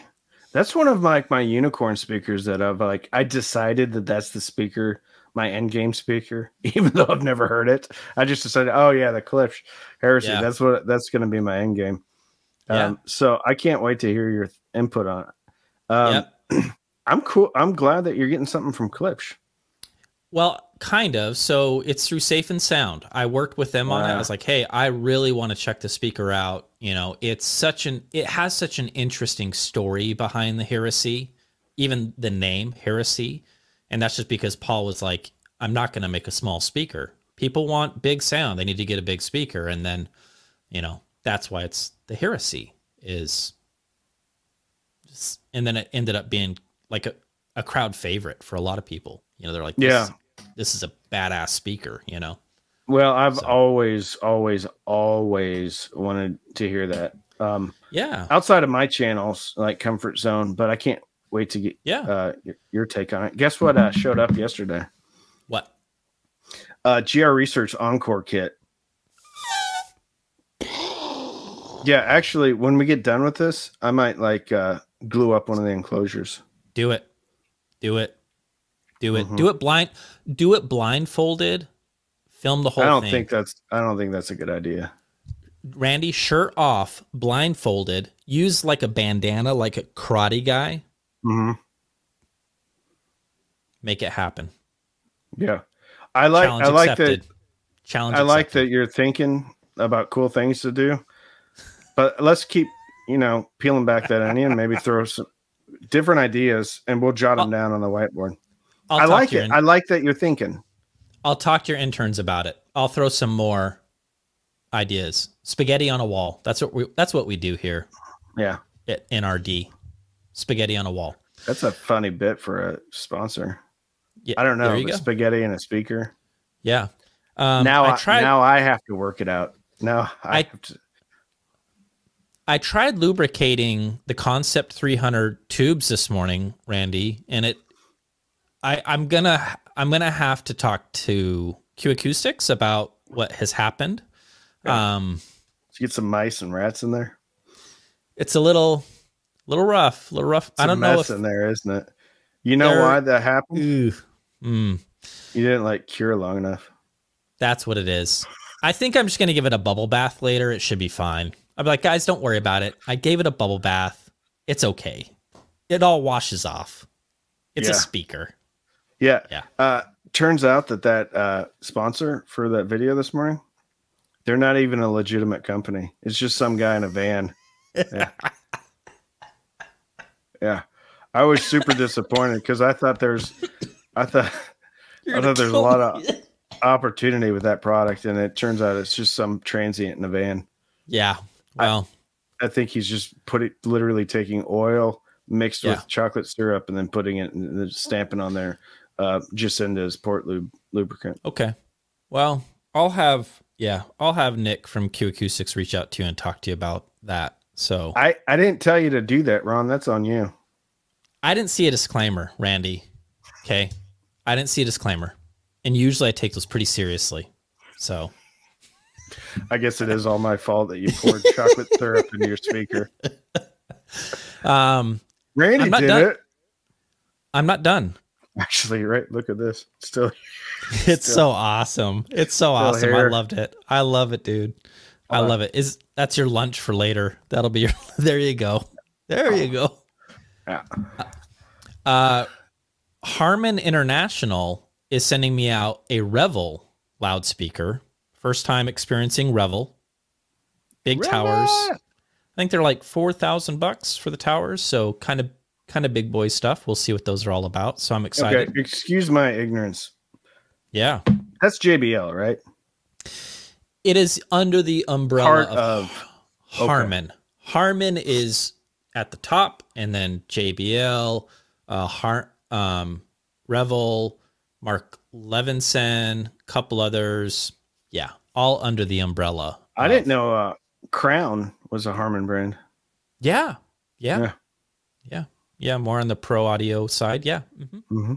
That's one of my unicorn speakers that I've like, I decided that that's the speaker, my end game speaker, even though I've never heard it. I just decided, oh yeah, the Klipsch Heresy. Yeah. That's going to be my end game. So I can't wait to hear your input on it. I'm cool. I'm glad that you're getting something from Klipsch. Well, kind of. So it's through Safe and Sound. I worked with them on it. I was like, hey, I really want to check the speaker out. You know, it's such an, it has such an interesting story behind the Heresy, even the name Heresy. And that's just because Paul was like, I'm not going to make a small speaker. People want big sound. They need to get a big speaker. And then, you know, that's why it's the Heresy is. Just, and then it ended up being like a crowd favorite for a lot of people. You know, they're like, this is a badass speaker, you know? Well, I've always wanted to hear that. Outside of my channels, like Comfort Zone, but I can't wait to get your take on it. Guess what showed up yesterday? What? GR Research Encore Kit. Yeah, actually, when we get done with this, I might like glue up one of the enclosures. Do it. Do it. Do it. Do it blind. Do it blindfolded. Film the whole thing. I don't think that's a good idea. Randy, shirt off, blindfolded. Use like a bandana, like a karate guy. Mm-hmm. Make it happen. Yeah, I like that you're thinking about cool things to do, but let's keep peeling back that onion. Maybe throw some different ideas, and we'll jot them down on the whiteboard. I like it. I like that you're thinking. I'll talk to your interns about it. I'll throw some more ideas. Spaghetti on a wall. That's what we do here. Yeah. At NRD. Spaghetti on a wall. That's a funny bit for a sponsor. Yeah. I don't know. Spaghetti and a speaker. Yeah. Now I have to work it out. Now I have to. I tried lubricating the Concept 300 tubes this morning, Randy, and it. I'm gonna have to talk to Q Acoustics about what has happened. So get some mice and rats in there. It's a little rough, It's I don't know if in there, isn't it? You know why that happened? You didn't like cure long enough. That's what it is. I think I'm just gonna give it a bubble bath later. It should be fine. I'm like, guys, don't worry about it. I gave it a bubble bath. It's okay. It all washes off. It's a speaker. Yeah. Turns out that sponsor for that video this morning, they're not even a legitimate company. It's just some guy in a van. Yeah. Yeah. I was super disappointed because I thought there's a lot of opportunity with that product, and it turns out it's just some transient in a van. Yeah. Well, I think he's just literally taking oil mixed with chocolate syrup and then putting it and stamping on there. Just into his port lubricant. Okay. Well, I'll have Nick from Q Acoustics reach out to you and talk to you about that. So I didn't tell you to do that, Ron. That's on you. I didn't see a disclaimer, Randy. Okay. I didn't see a disclaimer. And usually I take those pretty seriously. So I guess it is all my fault that you poured chocolate syrup into your speaker. Randy did it. I'm not done. Actually, right. Look at this. It's so awesome. It's so awesome. Hair. I loved it. I love it, dude. I love it. That's your lunch for later. That'll be your, there you go. There you go. Yeah. Harman International is sending me out a Revel loudspeaker. First time experiencing Revel. big towers. I think they're like $4,000 for the towers. So kind of big boy stuff. We'll see what those are all about. So I'm excited. Okay. Excuse my ignorance. Yeah. That's JBL, right? It is under the umbrella of Harman. Okay. Harman is at the top, and then JBL, Revel, Mark Levinson, couple others. Yeah, all under the umbrella. I didn't know Crown was a Harman brand. Yeah. Yeah. Yeah. Yeah. Yeah. More on the pro audio side. Yeah. Mm-hmm. Mm-hmm.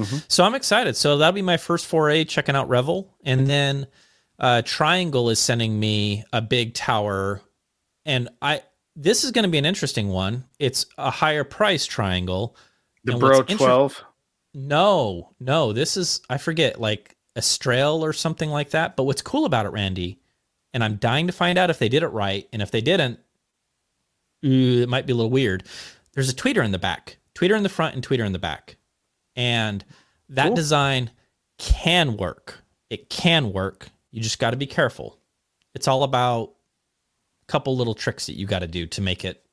Mm-hmm. So I'm excited. So that'll be my first foray checking out Revel. And then Triangle is sending me a big tower. And this is going to be an interesting one. It's a higher price Triangle. The Bro 12? No, no. This is, I forget, like Estrel or something like that. But what's cool about it, Randy, and I'm dying to find out if they did it right, and if they didn't, it might be a little weird. There's a tweeter in the back, tweeter in the front, and tweeter in the back. And that cool design can work. It can work. You just got to be careful. It's all about a couple little tricks that you got to do to make it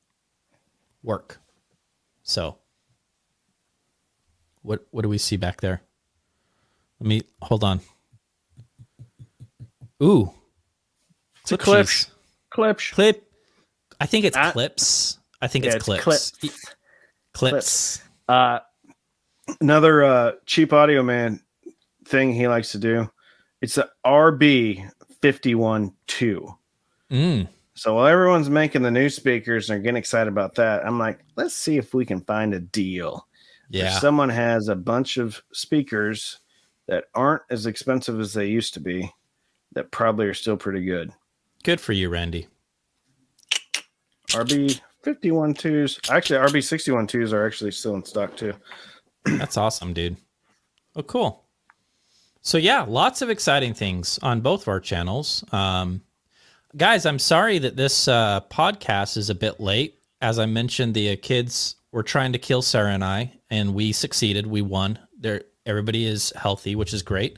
work. So what do we see back there? Let me hold on. Ooh, it's a Klipsch. Klipsch. I think it's Klipsch. I think it's Klipsch. Klipsch. Another Cheap Audio Man thing he likes to do. It's the RB512. Mm. So while everyone's making the new speakers and are getting excited about that, I'm like, let's see if we can find a deal. Yeah. If someone has a bunch of speakers that aren't as expensive as they used to be, that probably are still pretty good. Good for you, Randy. RB512s. Actually, RB612s are actually still in stock too. That's awesome, dude. Oh, cool. So yeah, lots of exciting things on both of our channels. Guys, I'm sorry that this podcast is a bit late. As I mentioned, the kids were trying to kill Sarah and we succeeded. We won. Everybody is healthy, which is great.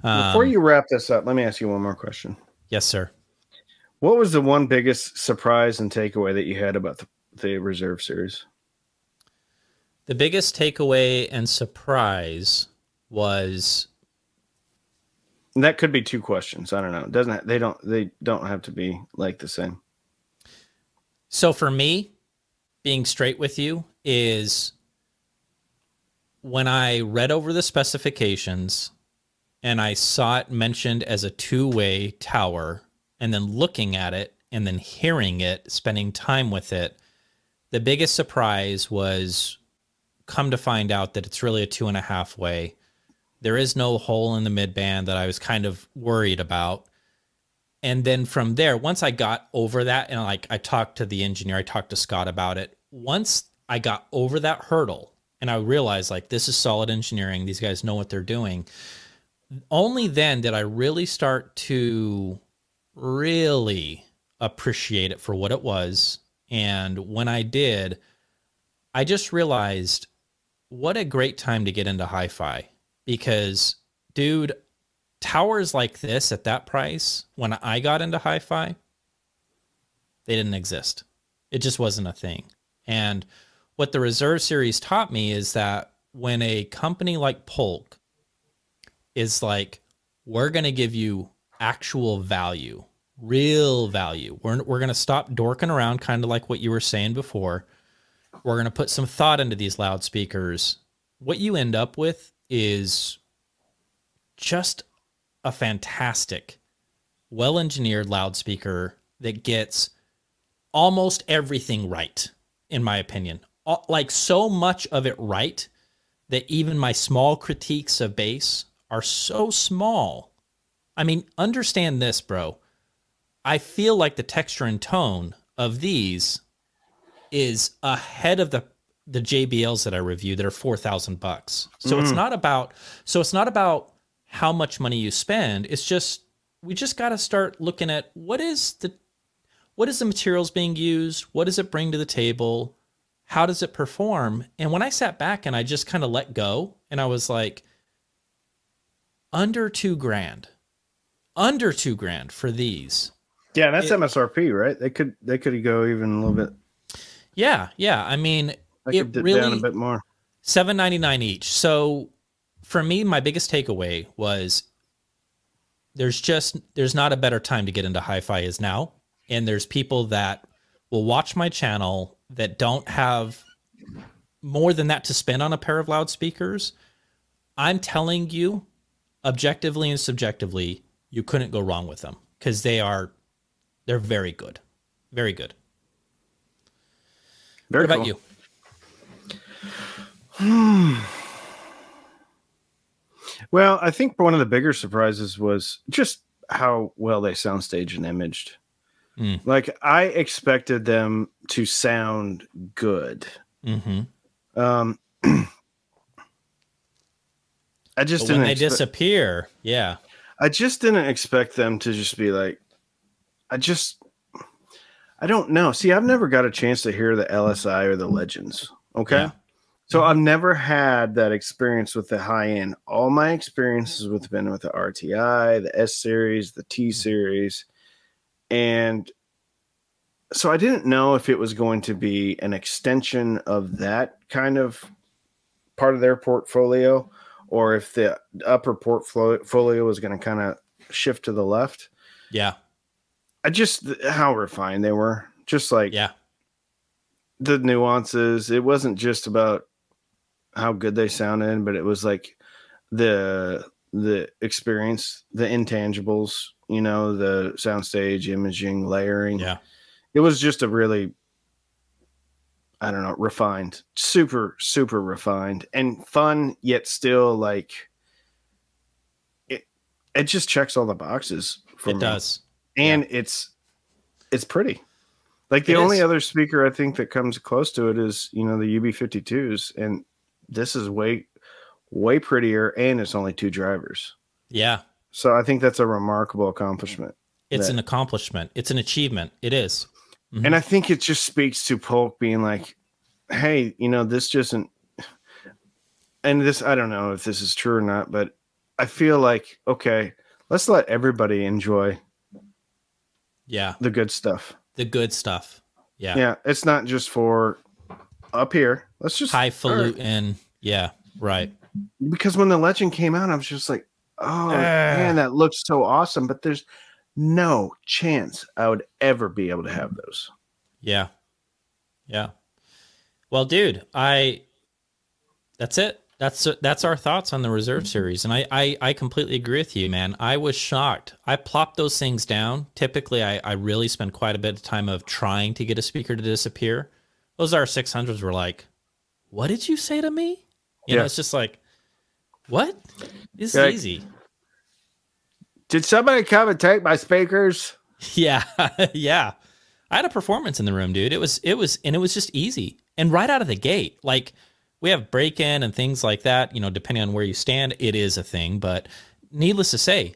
Before you wrap this up, let me ask you one more question. Yes, sir. What was the one biggest surprise and takeaway that you had about the Reserve Series? The biggest takeaway and surprise was, and that could be two questions. I don't know. It doesn't they don't have to be like the same. So for me, being straight with you, is when I read over the specifications and I saw it mentioned as a two-way tower, and then looking at it and then hearing it, spending time with it, the biggest surprise was come to find out that it's really a 2.5-way. There is no hole in the midband that I was kind of worried about. And then from there, once I got over that, and like I talked to the engineer, I talked to Scott about it. Once I got over that hurdle and I realized like this is solid engineering, these guys know what they're doing, only then did I really start to really appreciate it for what it was. And when I did, I just realized what a great time to get into hi-fi, because dude, towers like this at that price, when I got into hi-fi, they didn't exist. It just wasn't a thing. And what the Reserve Series taught me is that when a company like Polk is like, we're going to give you actual value, real value. We're going to stop dorking around, kind of like what you were saying before. We're going to put some thought into these loudspeakers. What you end up with is just a fantastic, well-engineered loudspeaker that gets almost everything right, in my opinion. Like so much of it right that even my small critiques of bass are so small. I mean, understand this, bro. I feel like the texture and tone of these is ahead of the JBLs that I reviewed that are $4,000. So It's not about, how much money you spend. It's just, we just got to start looking at what is the materials being used? What does it bring to the table? How does it perform? And when I sat back and I just kind of let go and I was like, under $2,000 for these Yeah, that's MSRP, right? They could go even a little bit. Yeah. I mean, it really down a bit more. $7.99 each. So for me, my biggest takeaway was there's not a better time to get into hi-fi is now. And there's people that will watch my channel that don't have more than that to spend on a pair of loudspeakers. I'm telling you, objectively and subjectively, you couldn't go wrong with them because they're very good. Very good. Very cool. What about you? Well, I think one of the bigger surprises was just how well they soundstage and imaged. Mm. Like, I expected them to sound good. Mm-hmm. I just didn't. When they disappear, yeah. I just didn't expect them to just be like, I don't know. See, I've never got a chance to hear the LSI or the Legends. Okay. Yeah. So I've never had that experience with the high end. All my experiences have been with the RTI, the S series, the T series. And so I didn't know if it was going to be an extension of that kind of part of their portfolio or if the upper portfolio was going to kind of shift to the left. Yeah. I just, how refined they were. Just like, yeah, the nuances. It wasn't just about how good they sounded, but it was like the experience, the intangibles, you know, the soundstage, imaging, layering. Yeah, it was just a really, I don't know, refined, super refined and fun, yet still like it just checks all the boxes for me. It does. And yeah, it's pretty. Like the only other speaker I think that comes close to it is, you know, the UB52s, and this is way prettier, and it's only two drivers. Yeah. So I think that's a remarkable accomplishment. It's an accomplishment. It's an achievement. It is. Mm-hmm. And I think it just speaks to Polk being like, hey, you know, this doesn't, and this, I don't know if this is true or not, but I feel like, okay, let's let everybody enjoy the good stuff. The good stuff. Yeah. Yeah. It's not just for up here. Let's just highfalutin. Yeah. Right. Because when the Legend came out, I was just like, oh man, that looks so awesome, but there's no chance I would ever be able to have those. Yeah. Yeah. Well, dude, that's it. That's our thoughts on the Reserve Series. And I completely agree with you, man. I was shocked. I plopped those things down. Typically, I really spend quite a bit of time of trying to get a speaker to disappear. Those R600s were like, what did you say to me? You know, it's just like, what? This is easy. Did somebody come and take my speakers? Yeah. Yeah. I had a performance in the room, dude. It was just easy. And right out of the gate, like, we have break-in and things like that, you know, depending on where you stand, it is a thing. But needless to say,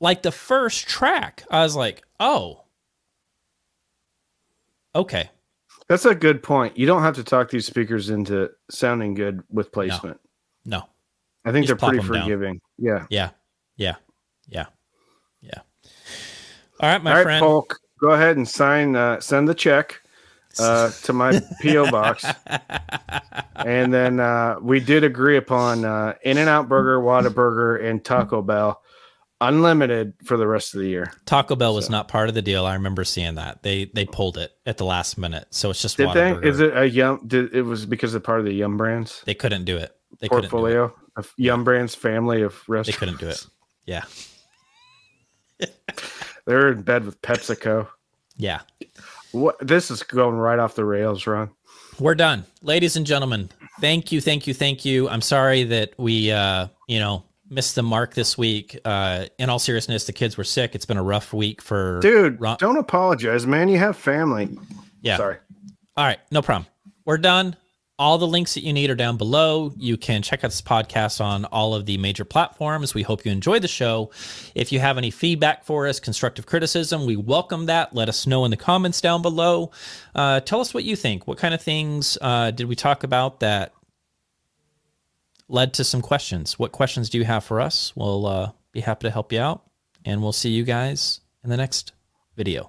like the first track, I was like, oh, okay. That's a good point. You don't have to talk these speakers into sounding good with placement. No. I think they're pretty forgiving. Down. Yeah. All right, my friend. Polk, go ahead and send the check to my P.O. box. And then we did agree upon In-N-Out Burger, Whataburger, and Taco Bell unlimited for the rest of the year. Taco Bell was not part of the deal. I remember seeing that. They pulled it at the last minute. So it's just Whataburger. Is it a Yum? It was because of part of the Yum Brands? They couldn't do it. They portfolio do it. Of Yum Brands family of restaurants. They couldn't do it. Yeah. They're in bed with PepsiCo. Yeah. What, this is going right off the rails, Ron. We're done. Ladies and gentlemen, thank you, thank you, thank you. I'm sorry that we, missed the mark this week. In all seriousness, the kids were sick. It's been a rough week for... Dude, don't apologize, man. You have family. Yeah. Sorry. All right. No problem. We're done. All the links that you need are down below. You can check out this podcast on all of the major platforms. We hope you enjoyed the show. If you have any feedback for us, constructive criticism, we welcome that. Let us know in the comments down below. Tell us what you think. What kind of things did we talk about that led to some questions? What questions do you have for us? We'll be happy to help you out, and we'll see you guys in the next video.